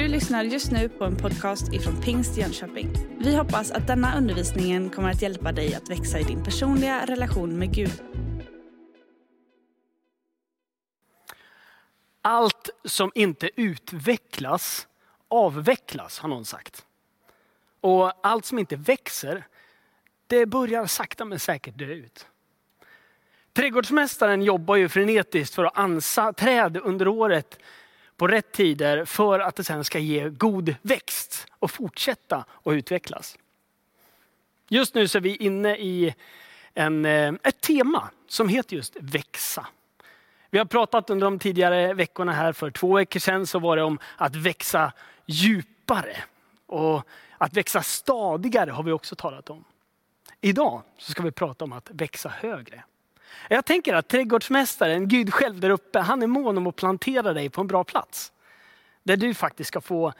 Du lyssnar just nu på en podcast ifrån Pingst Jönköping. Vi hoppas att denna undervisningen kommer att hjälpa dig att växa i din personliga relation med Gud. Allt som inte utvecklas, avvecklas, har någon sagt. Och allt som inte växer, det börjar sakta men säkert dö ut. Trädgårdsmästaren jobbar ju frenetiskt för att ansa träd under året på rätt tider för att det sen ska ge god växt och fortsätta att utvecklas. Just nu så är vi inne i ett tema som heter just växa. Vi har pratat under de tidigare veckorna här, för 2 veckor sedan så var det om att växa djupare. Och att växa stadigare har vi också talat om. Idag så ska vi prata om att växa högre. Jag tänker att trädgårdsmästaren, Gud själv där uppe, han är mån om att plantera dig på en bra plats. Där du faktiskt ska få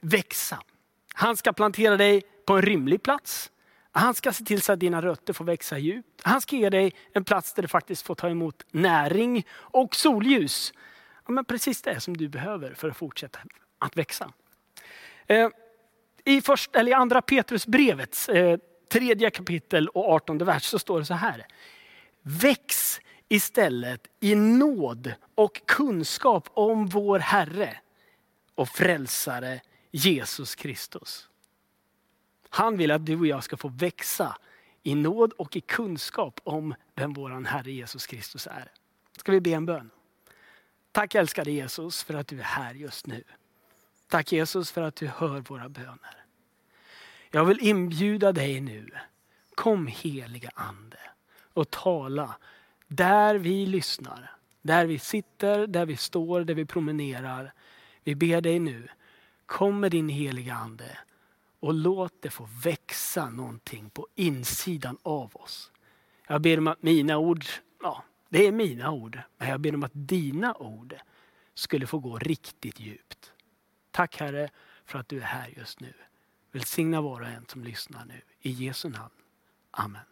växa. Han ska plantera dig på en rimlig plats. Han ska se till så att dina rötter får växa djupt. Han ska ge dig en plats där du faktiskt får ta emot näring och solljus. Ja, men precis det som du behöver för att fortsätta att växa. I andra Petrusbrevets 3:e kapitel och 18:e vers så står det så här. Väx istället i nåd och kunskap om vår Herre och frälsare Jesus Kristus. Han vill att du och jag ska få växa i nåd och i kunskap om vem vår Herre Jesus Kristus är. Ska vi be en bön? Tack älskade Jesus för att du är här just nu. Tack Jesus för att du hör våra böner. Jag vill inbjuda dig nu. Kom heliga ande. Och tala där vi lyssnar, där vi sitter, där vi står, där vi promenerar. Vi ber dig nu, kom med din heliga ande och låt det få växa någonting på insidan av oss. Jag ber om att mina ord, det är mina ord, men jag ber om att dina ord skulle få gå riktigt djupt. Tack Herre för att du är här just nu. Välsigna var och en som lyssnar nu. I Jesu namn. Amen.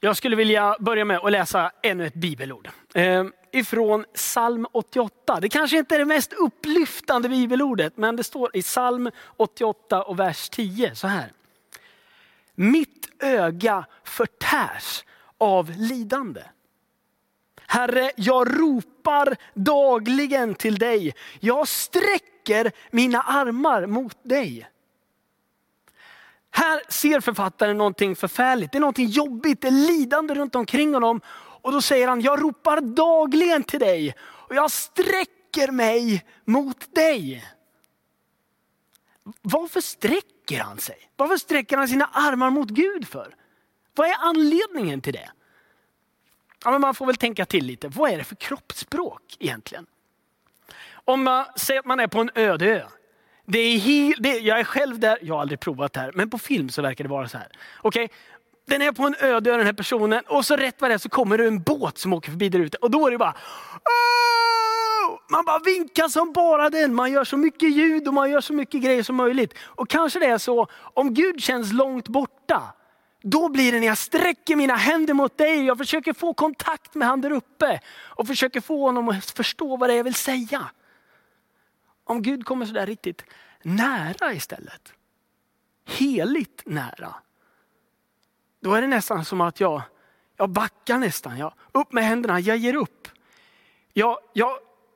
Jag skulle vilja börja med att läsa ännu ett bibelord. Ifrån psalm 88. Det kanske inte är det mest upplyftande bibelordet, men det står i psalm 88 och vers 10 så här. Mitt öga förtärs av lidande. Herre, jag ropar dagligen till dig. Jag sträcker mina armar mot dig. Här ser författaren någonting förfärligt. Det är någonting jobbigt, det är lidande runt omkring honom. Och då säger han, jag ropar dagligen till dig. Och jag sträcker mig mot dig. Varför sträcker han sig? Varför sträcker han sina armar mot Gud för? Vad är anledningen till det? Ja, men man får väl tänka till lite. Vad är det för kroppsspråk egentligen? Om man säger att man är på en öde ö. Jag är själv där, jag har aldrig provat det här, men på film så verkar det vara så här. Okej, den är på en öde ö den här personen och så rätt vad det är så kommer det en båt som åker förbi där ute. Och då är det bara, åh! Man bara vinkar som bara den, man gör så mycket ljud och man gör så mycket grejer som möjligt. Och kanske det är så, om Gud känns långt borta, då blir det när jag sträcker mina händer mot dig. Jag försöker få kontakt med han där uppe och försöker få honom att förstå vad det är jag vill säga. Om Gud kommer så där riktigt nära istället. Heligt nära. Då är det nästan som att jag backar nästan. Jag upp med händerna, jag ger upp. Jag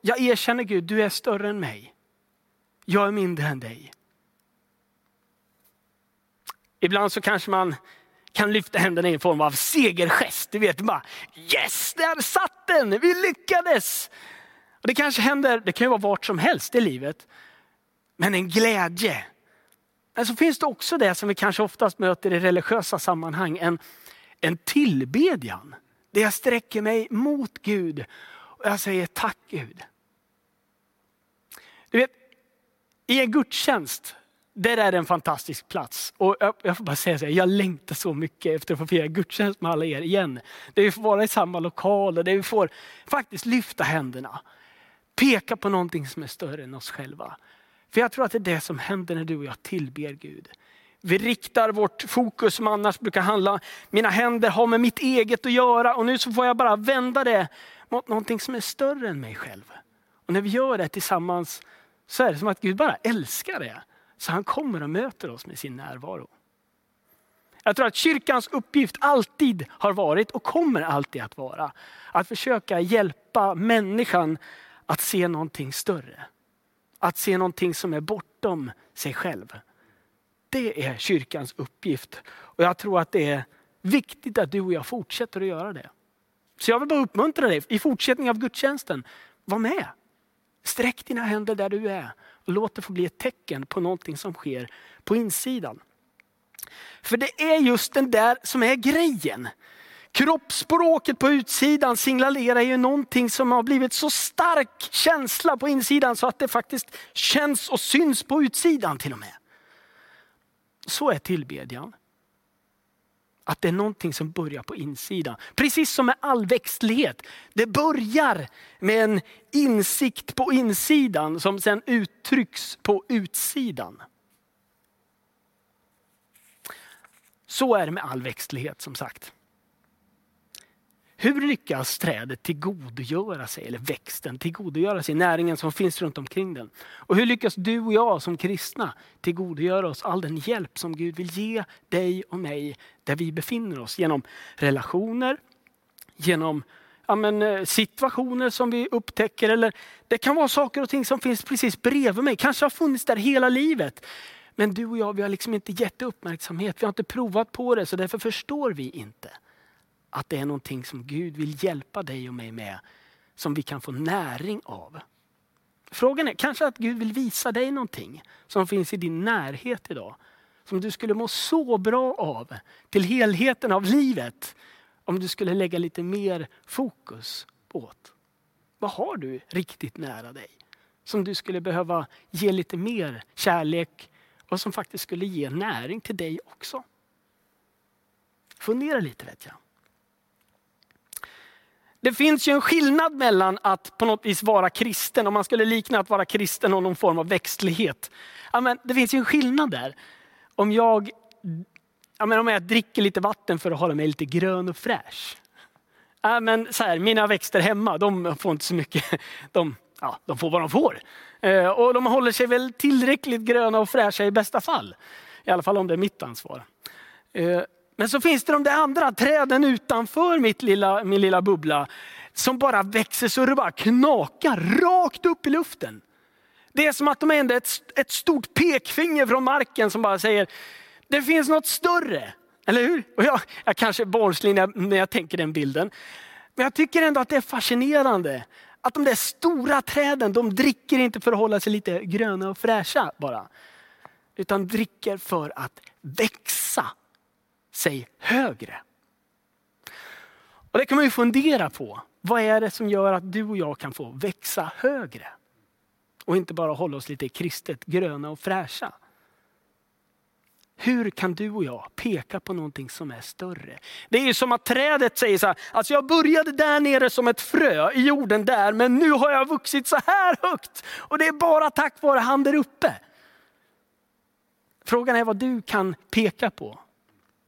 erkänner Gud, du är större än mig. Jag är mindre än dig. Ibland så kanske man kan lyfta händerna i en form av segergest. Du vet bara, yes, där satt den, vi lyckades. Och det kanske händer, det kan ju vara vart som helst i livet. Men en glädje. Men så finns det också det som vi kanske oftast möter i religiösa sammanhang. En tillbedjan. Där jag sträcker mig mot Gud. Och jag säger tack Gud. Du vet, i en gudstjänst. Det där är en fantastisk plats. Och jag får bara säga så här, jag längtar så mycket efter att få fira gudstjänst med alla er igen. Där vi får vara i samma lokal och där vi får faktiskt lyfta händerna. Peka på någonting som är större än oss själva. För jag tror att det är det som händer när du och jag tillber Gud. Vi riktar vårt fokus som annars brukar handla. Mina händer har med mitt eget att göra. Och nu så får jag bara vända det mot någonting som är större än mig själv. Och när vi gör det tillsammans så är det som att Gud bara älskar det. Så han kommer och möter oss med sin närvaro. Jag tror att kyrkans uppgift alltid har varit och kommer alltid att vara att försöka hjälpa människan att se någonting större. Att se någonting som är bortom sig själv. Det är kyrkans uppgift. Och jag tror att det är viktigt att du och jag fortsätter att göra det. Så jag vill bara uppmuntra dig i fortsättning av gudstjänsten. Var med. Sträck dina händer där du är. Och låt det få bli ett tecken på någonting som sker på insidan. För det är just den där som är grejen. Kroppsspråket på utsidan signalerar ju någonting som har blivit så stark känsla på insidan så att det faktiskt känns och syns på utsidan till och med. Så är tillbedjan. Att det är någonting som börjar på insidan. Precis som med all växtlighet. Det börjar med en insikt på insidan som sedan uttrycks på utsidan. Så är det med all växtlighet som sagt. Hur lyckas trädet tillgodogöra sig eller växten tillgodogöra sig näringen som finns runt omkring den? Och hur lyckas du och jag som kristna tillgodogöra oss all den hjälp som Gud vill ge dig och mig där vi befinner oss? Genom relationer, genom situationer som vi upptäcker. Eller det kan vara saker och ting som finns precis bredvid mig. Kanske har funnits där hela livet. Men du och jag, vi har liksom inte gett uppmärksamhet. Vi har inte provat på det, så därför förstår vi inte att det är någonting som Gud vill hjälpa dig och mig med. Som vi kan få näring av. Frågan är kanske att Gud vill visa dig någonting som finns i din närhet idag. Som du skulle må så bra av till helheten av livet. Om du skulle lägga lite mer fokus på det. Vad har du riktigt nära dig? Som du skulle behöva ge lite mer kärlek. Och som faktiskt skulle ge näring till dig också. Fundera lite vet jag. Det finns ju en skillnad mellan att på något vis vara kristen. Om man skulle likna att vara kristen och någon form av växtlighet. Men det finns ju en skillnad där. Om jag dricker lite vatten för att hålla mig lite grön och fräsch. Mina växter hemma, de får inte så mycket. De får vad de får. Och de håller sig väl tillräckligt gröna och fräscha i bästa fall. I alla fall om det är mitt ansvar. Men så finns det de där andra träden utanför min lilla bubbla. Som bara växer så det bara knakar rakt upp i luften. Det är som att de är ett stort pekfinger från marken som bara säger. Det finns något större. Eller hur? Och jag kanske är barnslig när jag tänker den bilden. Men jag tycker ändå att det är fascinerande. Att de där stora träden, de dricker inte för att hålla sig lite gröna och fräscha bara. Utan dricker för att växa sig högre. Och det kan man ju fundera på. Vad är det som gör att du och jag kan få växa högre? Och inte bara hålla oss lite kristet gröna och fräscha. Hur kan du och jag peka på någonting som är större? Det är ju som att trädet säger så här. Alltså jag började där nere som ett frö i jorden där. Men nu har jag vuxit så här högt. Och det är bara tack vare han där uppe. Frågan är vad du kan peka på.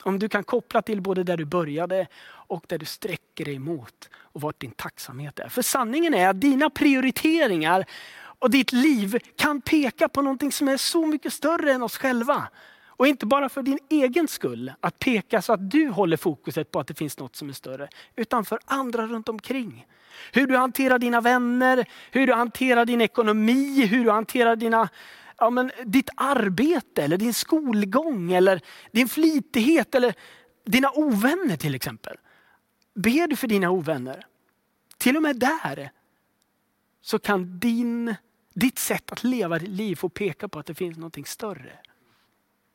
Om du kan koppla till både där du började och där du sträcker dig mot. Och vart din tacksamhet är. För sanningen är att dina prioriteringar och ditt liv kan peka på någonting som är så mycket större än oss själva. Och inte bara för din egen skull att peka så att du håller fokuset på att det finns något som är större. Utan för andra runt omkring. Hur du hanterar dina vänner, hur du hanterar din ekonomi, hur du hanterar ditt arbete eller din skolgång eller din flitighet eller dina ovänner till exempel. Ber du för dina ovänner, till och med där så kan ditt sätt att leva ditt liv få peka på att det finns något större.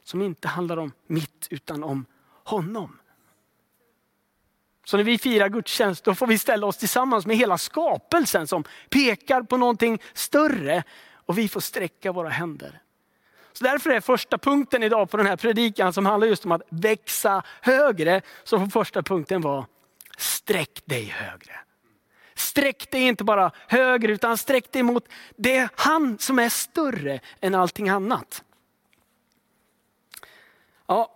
Som inte handlar om mitt utan om honom. Så när vi firar gudstjänst då får vi ställa oss tillsammans med hela skapelsen som pekar på någonting större. Och vi får sträcka våra händer. Så därför är första punkten idag på den här predikan som handlar just om att växa högre. Så för första punkten var sträck dig högre. Sträck dig inte bara högre utan sträck dig mot det han som är större än allting annat. Ja,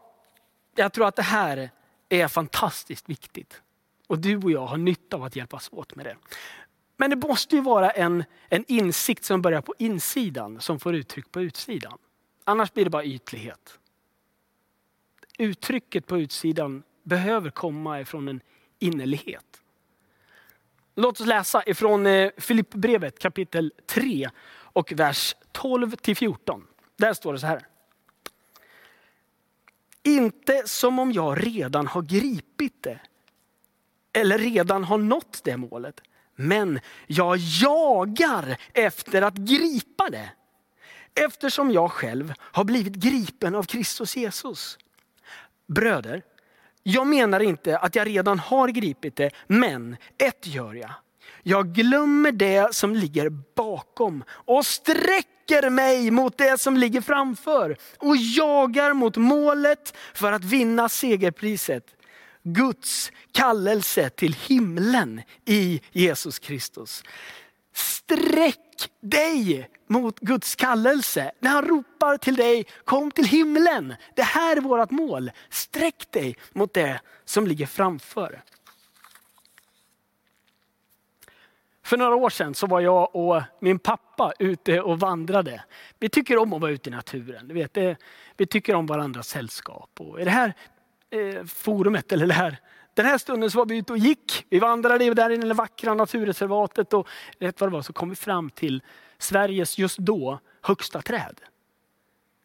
jag tror att det här är fantastiskt viktigt. Och du och jag har nytta av att hjälpas åt med det. Men det måste ju vara en insikt som börjar på insidan som får uttryck på utsidan. Annars blir det bara ytlighet. Uttrycket på utsidan behöver komma ifrån en innerlighet. Låt oss läsa ifrån Filipperbrevet kapitel 3 och vers 12-14. Där står det så här. Inte som om jag redan har gripit det eller redan har nått det målet. Men jag jagar efter att gripa det. Eftersom jag själv har blivit gripen av Kristus Jesus. Bröder, jag menar inte att jag redan har gripit det, men ett gör jag. Jag glömmer det som ligger bakom och sträcker mig mot det som ligger framför och jagar mot målet för att vinna segerpriset. Guds kallelse till himlen i Jesus Kristus. Sträck dig mot Guds kallelse. När han ropar till dig, kom till himlen. Det här är vårt mål. Sträck dig mot det som ligger framför. För några år sedan så var jag och min pappa ute och vandrade. Vi tycker om att vara ute i naturen. Du vet, vi tycker om varandras sällskap. Och i det här forumet eller det här. Den här stunden så var vi ute och gick. Vi vandrade där inne i det vackra naturreservatet och rätt vad det var så kom vi fram till Sveriges just då högsta träd.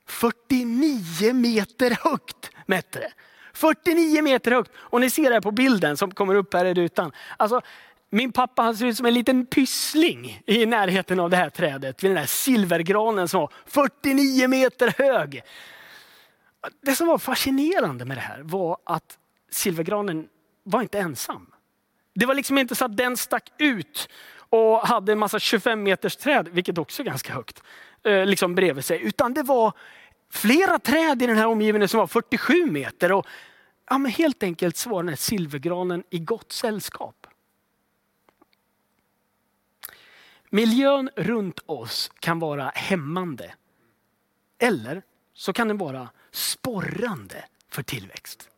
49 meter högt mätte det. 49 meter högt. Och ni ser det här på bilden som kommer upp här i rutan. Alltså min pappa han ser ut som en liten pyssling i närheten av det här trädet. Vid den där silvergranen som var 49 meter hög. Det som var fascinerande med det här var att silvergranen var inte ensam. Det var liksom inte så att den stack ut och hade en massa 25 meters träd, vilket också är ganska högt, liksom bredvid sig. Utan det var flera träd i den här omgivningen som var 47 meter. Och, ja, men helt enkelt så var den här silvergranen i gott sällskap. Miljön runt oss kan vara hämmande. Eller så kan den vara sporrande för tillväxt.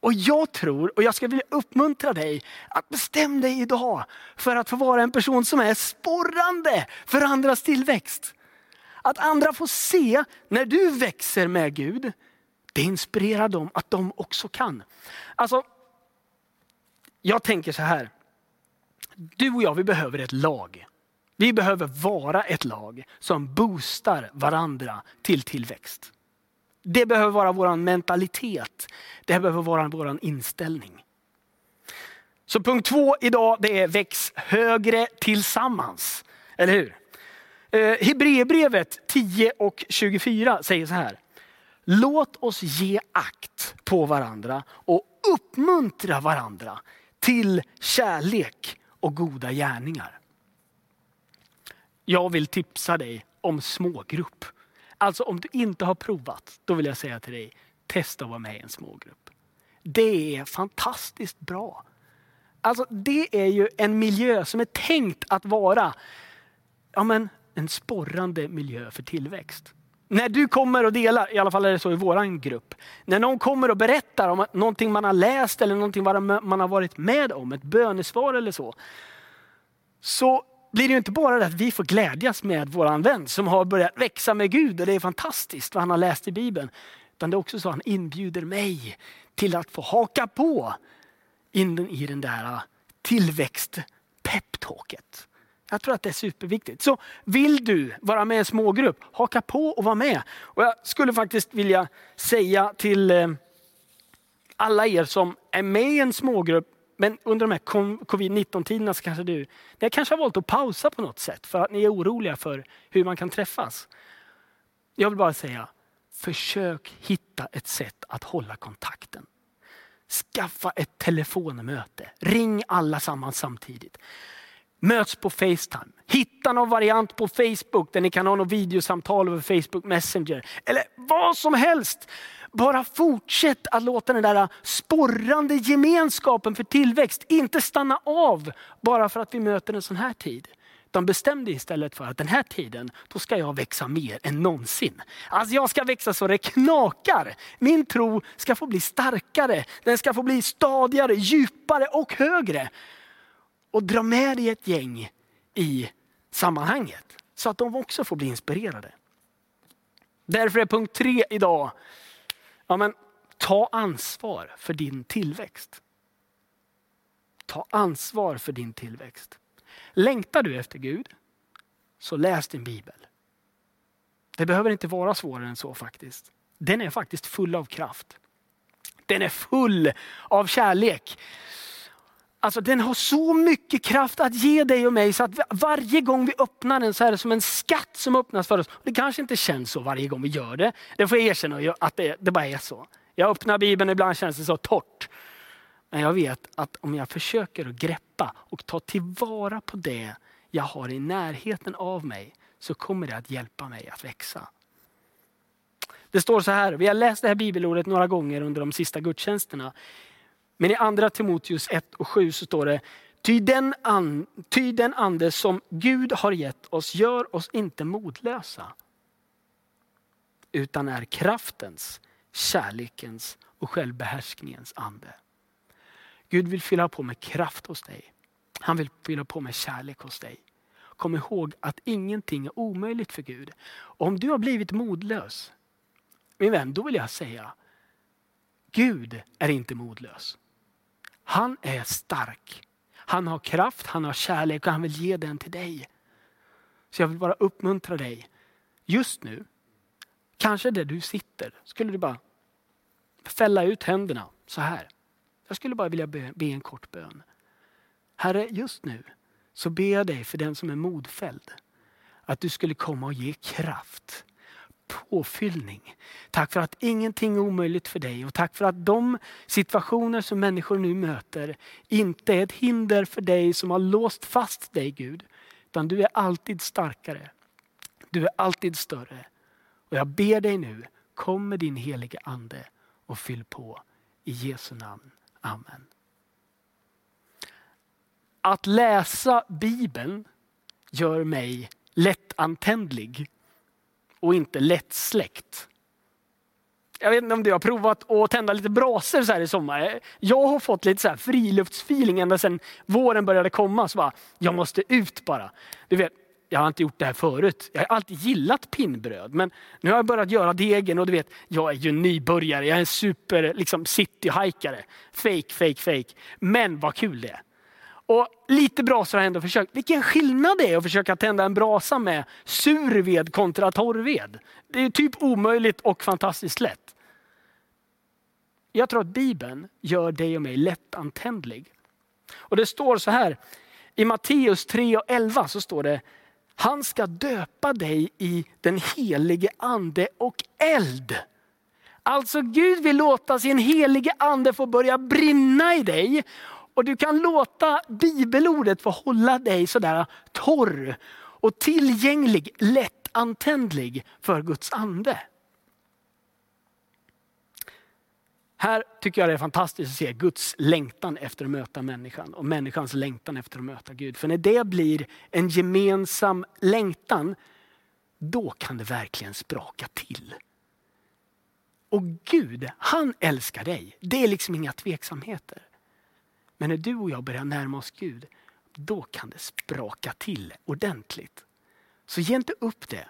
Och jag tror, och jag ska vilja uppmuntra dig att bestäm dig idag för att få vara en person som är sporrande för andras tillväxt. Att andra får se när du växer med Gud, det inspirerar dem att de också kan. Alltså, jag tänker så här. Du och jag, vi behöver ett lag. Vi behöver vara ett lag som boostar varandra till tillväxt. Det behöver vara vår mentalitet. Det behöver vara vår inställning. Så punkt 2 idag, det är väx högre tillsammans. Eller hur? Hebreerbrevet 10 och 24 säger så här. Låt oss ge akt på varandra och uppmuntra varandra till kärlek och goda gärningar. Jag vill tipsa dig om smågrupp. Alltså om du inte har provat, då vill jag säga till dig, testa att vara med i en smågrupp. Det är fantastiskt bra. Alltså det är ju en miljö som är tänkt att vara en sporrande miljö för tillväxt. När du kommer och delar, i alla fall är det så i våran grupp. När någon kommer och berättar om någonting man har läst eller någonting man har varit med om, ett bönesvar eller så. Så blir det ju inte bara det att vi får glädjas med våran vän som har börjat växa med Gud. Och det är fantastiskt vad han har läst i Bibeln. Utan det är också så att han inbjuder mig till att få haka på in i den där tillväxt-peptalket. Jag tror att det är superviktigt. Så vill du vara med i en smågrupp, haka på och vara med. Och jag skulle faktiskt vilja säga till alla er som är med i en smågrupp. Men under de här covid-19-tiderna så kanske ni kanske har valt att pausa på något sätt. För att ni är oroliga för hur man kan träffas. Jag vill bara säga, försök hitta ett sätt att hålla kontakten. Skaffa ett telefonmöte. Ring alla samman samtidigt. Möts på FaceTime. Hitta någon variant på Facebook där ni kan ha något videosamtal över Facebook Messenger. Eller vad som helst. Bara fortsätt att låta den där sporrande gemenskapen för tillväxt inte stanna av bara för att vi möter en sån här tid. De bestämde istället för att den här tiden, då ska jag växa mer än någonsin. Alltså jag ska växa så det knakar. Min tro ska få bli starkare. Den ska få bli stadigare, djupare och högre. och dra med dig ett gäng i sammanhanget så att de också får bli inspirerade. Därför är punkt 3 idag, ja men, ta ansvar för din tillväxt. Ta ansvar för din tillväxt. Längtar du efter Gud så läs din bibel. Det behöver inte vara svårare än så faktiskt. Den är faktiskt full av kraft. Den är full av kärlek. Alltså den har så mycket kraft att ge dig och mig så att varje gång vi öppnar den så är det som en skatt som öppnas för oss. Det kanske inte känns så varje gång vi gör det. Det får jag erkänna att det bara är så. Jag öppnar Bibeln och ibland känns det så torrt. Men jag vet att om jag försöker att greppa och ta tillvara på det jag har i närheten av mig så kommer det att hjälpa mig att växa. Det står så här, vi har läst det här bibelordet några gånger under de sista gudstjänsterna. Men i andra Timoteus 1:7 så står det: Ty den ande som Gud har gett oss gör oss inte modlösa. Utan är kraftens, kärlekens och självbehärskningens ande. Gud vill fylla på med kraft hos dig. Han vill fylla på med kärlek hos dig. Kom ihåg att ingenting är omöjligt för Gud. Om du har blivit modlös, min vän, då vill jag säga: Gud är inte modlös. Han är stark. Han har kraft, han har kärlek och han vill ge den till dig. Så jag vill bara uppmuntra dig. Just nu, kanske där du sitter, skulle du bara fälla ut händerna så här. Jag skulle bara vilja be en kort bön. Herre, just nu så ber jag dig för den som är modfälld. Att du skulle komma och ge kraft. Påfyllning. Tack för att ingenting är omöjligt för dig. Och tack för att de situationer som människor nu möter inte är ett hinder för dig som har låst fast dig, Gud. Utan du är alltid starkare. Du är alltid större. Och jag ber dig nu, kom med din heliga ande och fyll på. I Jesu namn. Amen. Att läsa Bibeln gör mig lättantändlig och inte lättsläckt. Jag vet inte om du har provat att tända lite braser så här i sommar. Jag har fått lite så här friluftsfeeling ända sedan våren började komma. Så bara, jag måste ut bara. Du vet, jag har inte gjort det här förut. Jag har alltid gillat pinnbröd. Men nu har jag börjat göra degen och du vet, jag är ju nybörjare. Jag är en super cityhajkare. Fake. Men vad kul det är. Och lite brasor har jag ändå försökt. Vilken skillnad det är att försöka tända en brasa med surved kontra torrved. Det är typ omöjligt och fantastiskt lätt. Jag tror att Bibeln gör dig och mig lättantändlig. Och det står så här. I Matteus 3:11 så står det: han ska döpa dig i den helige ande och eld. Alltså Gud vill låta sin helige ande få börja brinna i dig. Och du kan låta bibelordet få hålla dig sådär torr och tillgänglig, lättantändlig för Guds ande. Här tycker jag det är fantastiskt att se Guds längtan efter att möta människan och människans längtan efter att möta Gud. För när det blir en gemensam längtan, då kan det verkligen spraka till. Och Gud, han älskar dig. Det är inga tveksamheter. Men när du och jag börjar närma oss Gud, då kan det spraka till ordentligt. Så ge inte upp det.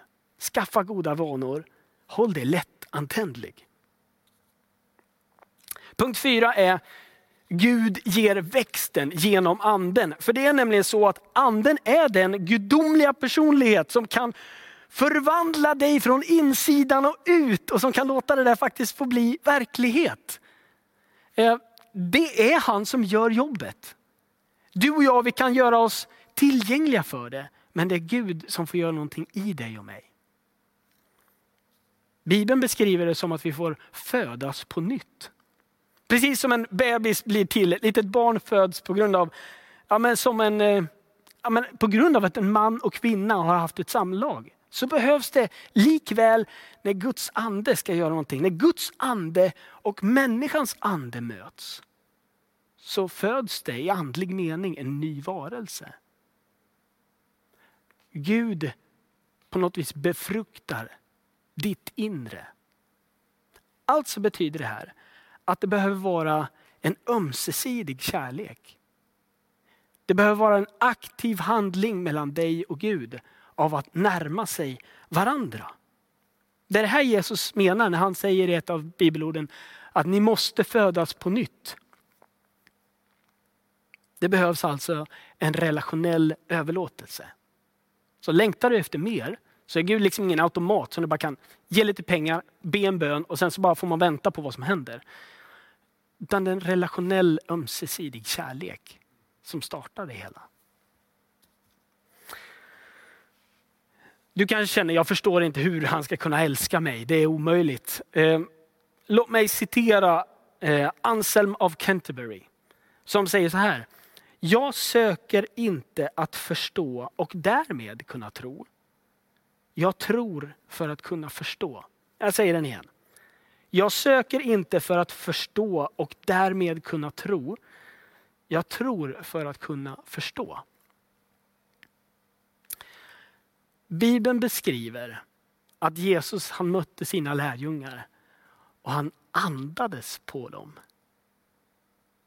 Skaffa goda vanor. Håll dig lättantändlig. Punkt 4 är: Gud ger växten genom anden. För det är nämligen så att anden är den gudomliga personlighet som kan förvandla dig från insidan och ut. Och som kan låta det där faktiskt få bli verklighet. Det är han som gör jobbet. Du och jag, vi kan göra oss tillgängliga för det. Men det är Gud som får göra någonting i dig och mig. Bibeln beskriver det som att vi får födas på nytt. Precis som en bebis blir till, ett litet barn föds på grund av, på grund av att en man och kvinna har haft ett samlag. Så behövs det likväl när Guds ande ska göra någonting. När Guds ande och människans ande möts, så föds det i andlig mening en ny varelse. Gud på något vis befruktar ditt inre. Alltså betyder det här att det behöver vara en ömsesidig kärlek. Det behöver vara en aktiv handling mellan dig och Gud av att närma sig varandra. Det är det här Jesus menar när han säger i ett av bibelorden att ni måste födas på nytt. Det behövs alltså en relationell överlåtelse. Så längtar du efter mer så är Gud liksom ingen automat som du bara kan ge lite pengar, be en bön och sen så bara får man vänta på vad som händer. Utan en relationell ömsesidig kärlek som startar det hela. Du kanske känner, jag förstår inte hur han ska kunna älska mig. Det är omöjligt. Låt mig citera Anselm av Canterbury som säger så här. Jag söker inte att förstå och därmed kunna tro. Jag tror för att kunna förstå. Jag säger den igen. Jag söker inte för att förstå och därmed kunna tro. Jag tror för att kunna förstå. Bibeln beskriver att Jesus han mötte sina lärjungar och han andades på dem.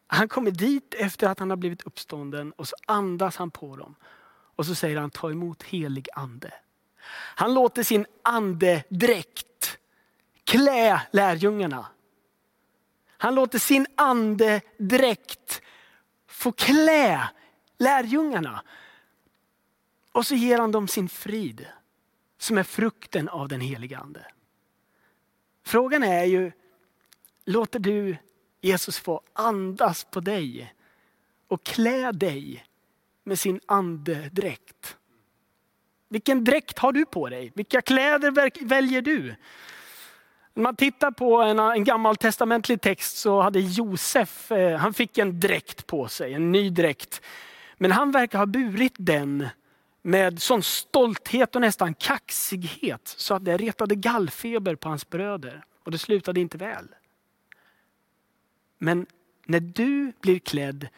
Han kommer dit efter att han har blivit uppstånden och så andas han på dem. Och så säger han, ta emot helig ande. Han låter sin andedräkt klä lärjungarna. Han låter sin andedräkt få klä lärjungarna. Och så ger han dem sin frid som är frukten av den heliga ande. Frågan är ju, låter du Jesus få andas på dig och klä dig med sin andedräkt? Vilken dräkt har du på dig? Vilka kläder väljer du? När man tittar på en gammaltestamentlig text så hade Josef, han fick en dräkt på sig, en ny dräkt. Men han verkar ha burit den med sån stolthet och nästan kaxighet så att det retade gallfeber på hans bröder. Och det slutade inte väl. Men när du blir klädd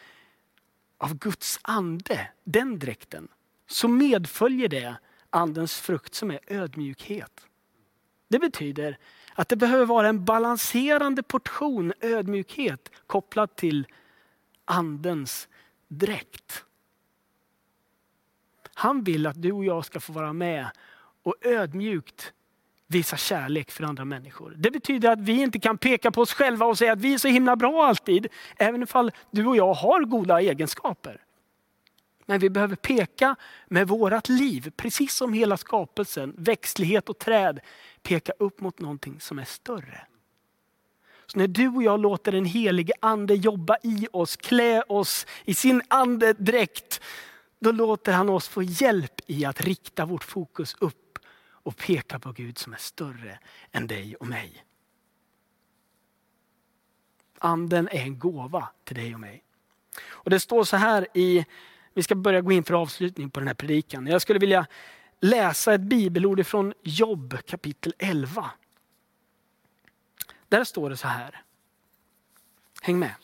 av Guds ande, den dräkten, så medföljer det andens frukt som är ödmjukhet. Det betyder att det behöver vara en balanserande portion ödmjukhet kopplad till andens dräkt. Han vill att du och jag ska få vara med och ödmjukt visa kärlek för andra människor. Det betyder att vi inte kan peka på oss själva och säga att vi är så himla bra alltid. Även om du och jag har goda egenskaper. Men vi behöver peka med vårat liv. Precis som hela skapelsen, växtlighet och träd. Peka upp mot någonting som är större. Så när du och jag låter den helige ande jobba i oss, klä oss i sin andedräkt. Då låter han oss få hjälp i att rikta vårt fokus upp och peka på Gud som är större än dig och mig. Anden är en gåva till dig och mig. Och det står så här i, vi ska börja gå in för avslutning på den här predikan. Jag skulle vilja läsa ett bibelord från Jobb kapitel 11. Där står det så här. Häng med.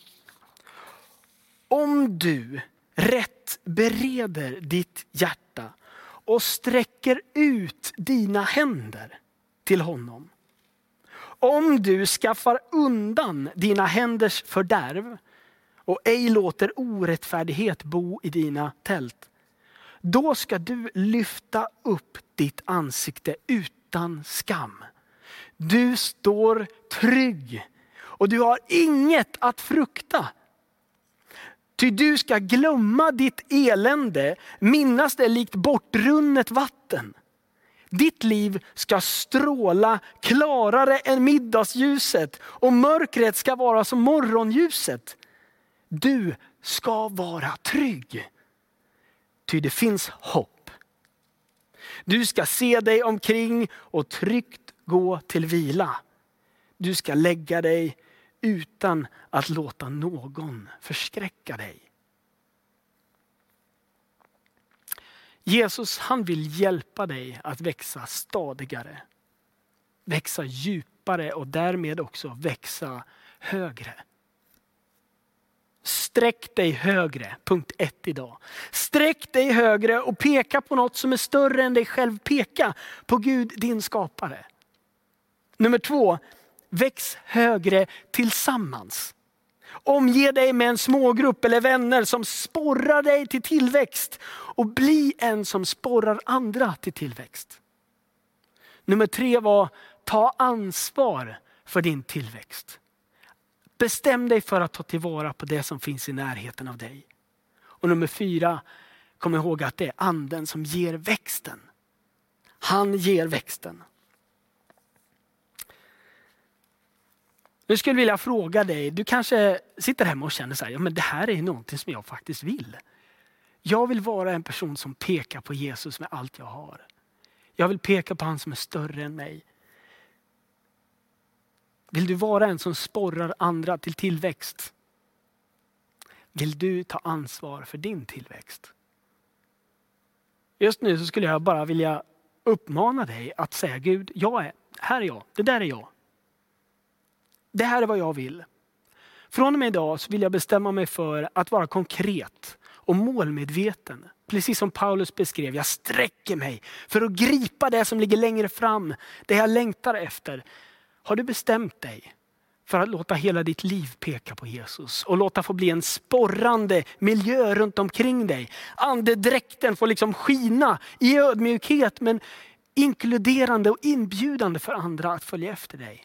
Om du rätt bereder ditt hjärta och sträcker ut dina händer till honom. Om du skaffar undan dina händers fördärv och ej låter orättfärdighet bo i dina tält, då ska du lyfta upp ditt ansikte utan skam. Du står trygg och du har inget att frukta. Ty du ska glömma ditt elände, minnas det likt bortrunnet vatten. Ditt liv ska stråla klarare än middagsljuset och mörkret ska vara som morgonljuset. Du ska vara trygg, ty det finns hopp. Du ska se dig omkring och tryggt gå till vila. Du ska lägga dig utan att låta någon förskräcka dig. Jesus, han vill hjälpa dig att växa stadigare. Växa djupare och därmed också växa högre. Sträck dig högre, punkt 1 idag. Sträck dig högre och peka på något som är större än dig själv. Peka på Gud, din skapare. Nummer 2. Väx högre tillsammans. Omge dig med en smågrupp eller vänner som sporrar dig till tillväxt. Och bli en som sporrar andra till tillväxt. Nummer 3 var, ta ansvar för din tillväxt. Bestäm dig för att ta tillvara på det som finns i närheten av dig. Och nummer 4, kom ihåg att det är anden som ger växten. Han ger växten. Nu skulle jag vilja fråga dig, du kanske sitter hemma och känner så här, ja, men det här är någonting som jag faktiskt vill. Jag vill vara en person som pekar på Jesus med allt jag har. Jag vill peka på han som är större än mig. Vill du vara en som sporrar andra till tillväxt? Vill du ta ansvar för din tillväxt? Just nu så skulle jag bara vilja uppmana dig att säga, Gud, här är jag, det där är jag. Det här är vad jag vill. Från och med idag så vill jag bestämma mig för att vara konkret och målmedveten. Precis som Paulus beskrev, jag sträcker mig för att gripa det som ligger längre fram, det jag längtar efter. Har du bestämt dig för att låta hela ditt liv peka på Jesus och låta få bli en sporrande miljö runt omkring dig? Andedräkten får liksom skina i ödmjukhet, men inkluderande och inbjudande för andra att följa efter dig.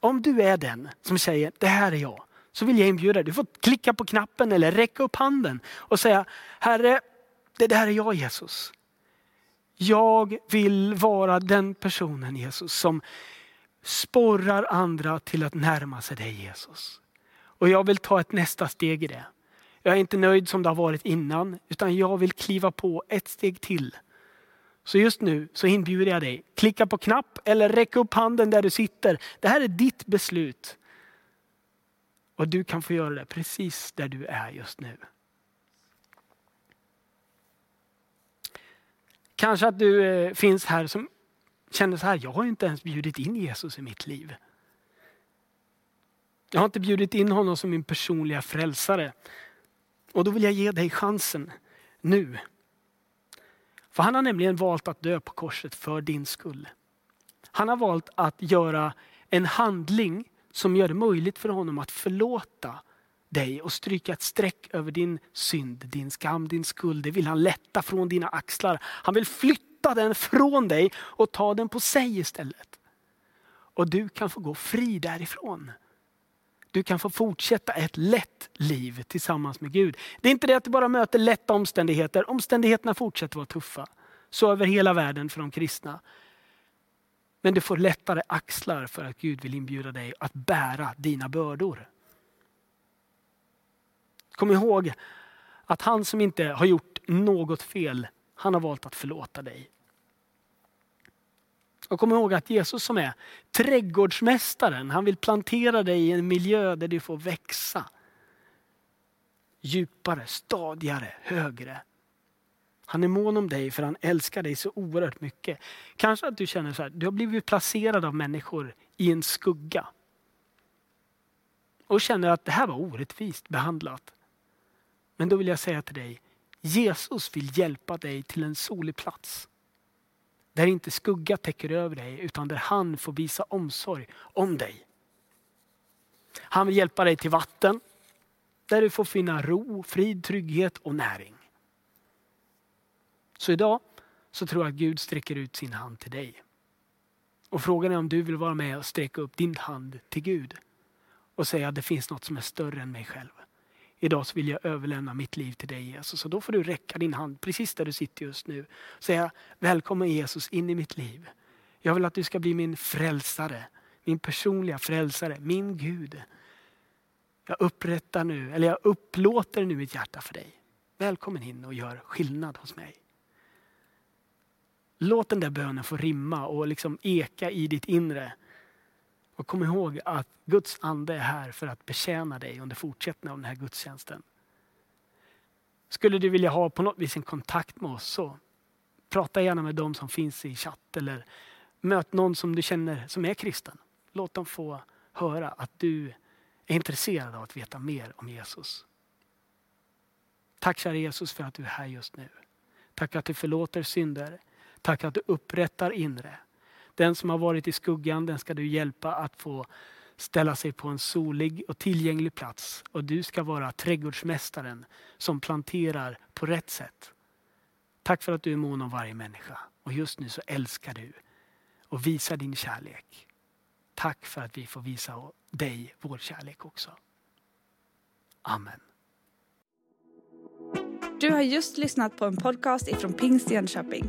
Om du är den som säger, det här är jag, så vill jag inbjuda dig. Du får klicka på knappen eller räcka upp handen och säga, Herre, det här är jag, Jesus. Jag vill vara den personen, Jesus, som sporrar andra till att närma sig dig, Jesus. Och jag vill ta ett nästa steg i det. Jag är inte nöjd som det har varit innan, utan jag vill kliva på ett steg till. Så just nu så inbjuder jag dig. Klicka på knapp eller räcka upp handen där du sitter. Det här är ditt beslut. Och du kan få göra det precis där du är just nu. Kanske att du finns här som känner så här, jag har inte ens bjudit in Jesus i mitt liv. Jag har inte bjudit in honom som min personliga frälsare. Och då vill jag ge dig chansen nu. För han har nämligen valt att dö på korset för din skull. Han har valt att göra en handling som gör det möjligt för honom att förlåta dig och stryka ett streck över din synd, din skam, din skuld. Det vill han lätta från dina axlar. Han vill flytta den från dig och ta den på sig istället. Och du kan få gå fri därifrån. Du kan få fortsätta ett lätt liv tillsammans med Gud. Det är inte det att du bara möter lätta omständigheter. Omständigheterna fortsätter vara tuffa. Så över hela världen för de kristna. Men du får lättare axlar för att Gud vill inbjuda dig att bära dina bördor. Kom ihåg att han som inte har gjort något fel, han har valt att förlåta dig. Och kom ihåg att Jesus som är trädgårdsmästaren, han vill plantera dig i en miljö där du får växa. Djupare, stadigare, högre. Han är mån om dig för han älskar dig så oerhört mycket. Kanske att du känner så här, du har blivit placerad av människor i en skugga. Och känner att det här var orättvist behandlat. Men då vill jag säga till dig, Jesus vill hjälpa dig till en solig plats. Där inte skugga täcker över dig utan där han får visa omsorg om dig. Han vill hjälpa dig till vatten. Där du får finna ro, frid, trygghet och näring. Så idag så tror jag att Gud sträcker ut sin hand till dig. Och frågan är om du vill vara med och sträcka upp din hand till Gud. Och säga att det finns något som är större än mig själv. Idag så vill jag överlämna mitt liv till dig, Jesus. Och då får du räcka din hand precis där du sitter just nu. Säga, välkommen Jesus in i mitt liv. Jag vill att du ska bli min frälsare. Min personliga frälsare. Min Gud. Jag upplåter nu mitt hjärta för dig. Välkommen in och gör skillnad hos mig. Låt den där bönen få rimma och liksom eka i ditt inre. Och kom ihåg att Guds ande är här för att betjäna dig under fortsättningen av den här gudstjänsten. Skulle du vilja ha på något vis en kontakt med oss så prata gärna med dem som finns i chatt eller möt någon som du känner som är kristen. Låt dem få höra att du är intresserad av att veta mer om Jesus. Tack kära Jesus för att du är här just nu. Tack att du förlåter synder. Tack att du upprättar inre. Den som har varit i skuggan, den ska du hjälpa att få ställa sig på en solig och tillgänglig plats och du ska vara trädgårdsmästaren som planterar på rätt sätt. Tack för att du är mån om varje människa och just nu så älskar du och visar din kärlek. Tack för att vi får visa dig vår kärlek också. Amen. Du har just lyssnat på en podcast ifrån Pingst Jönköping.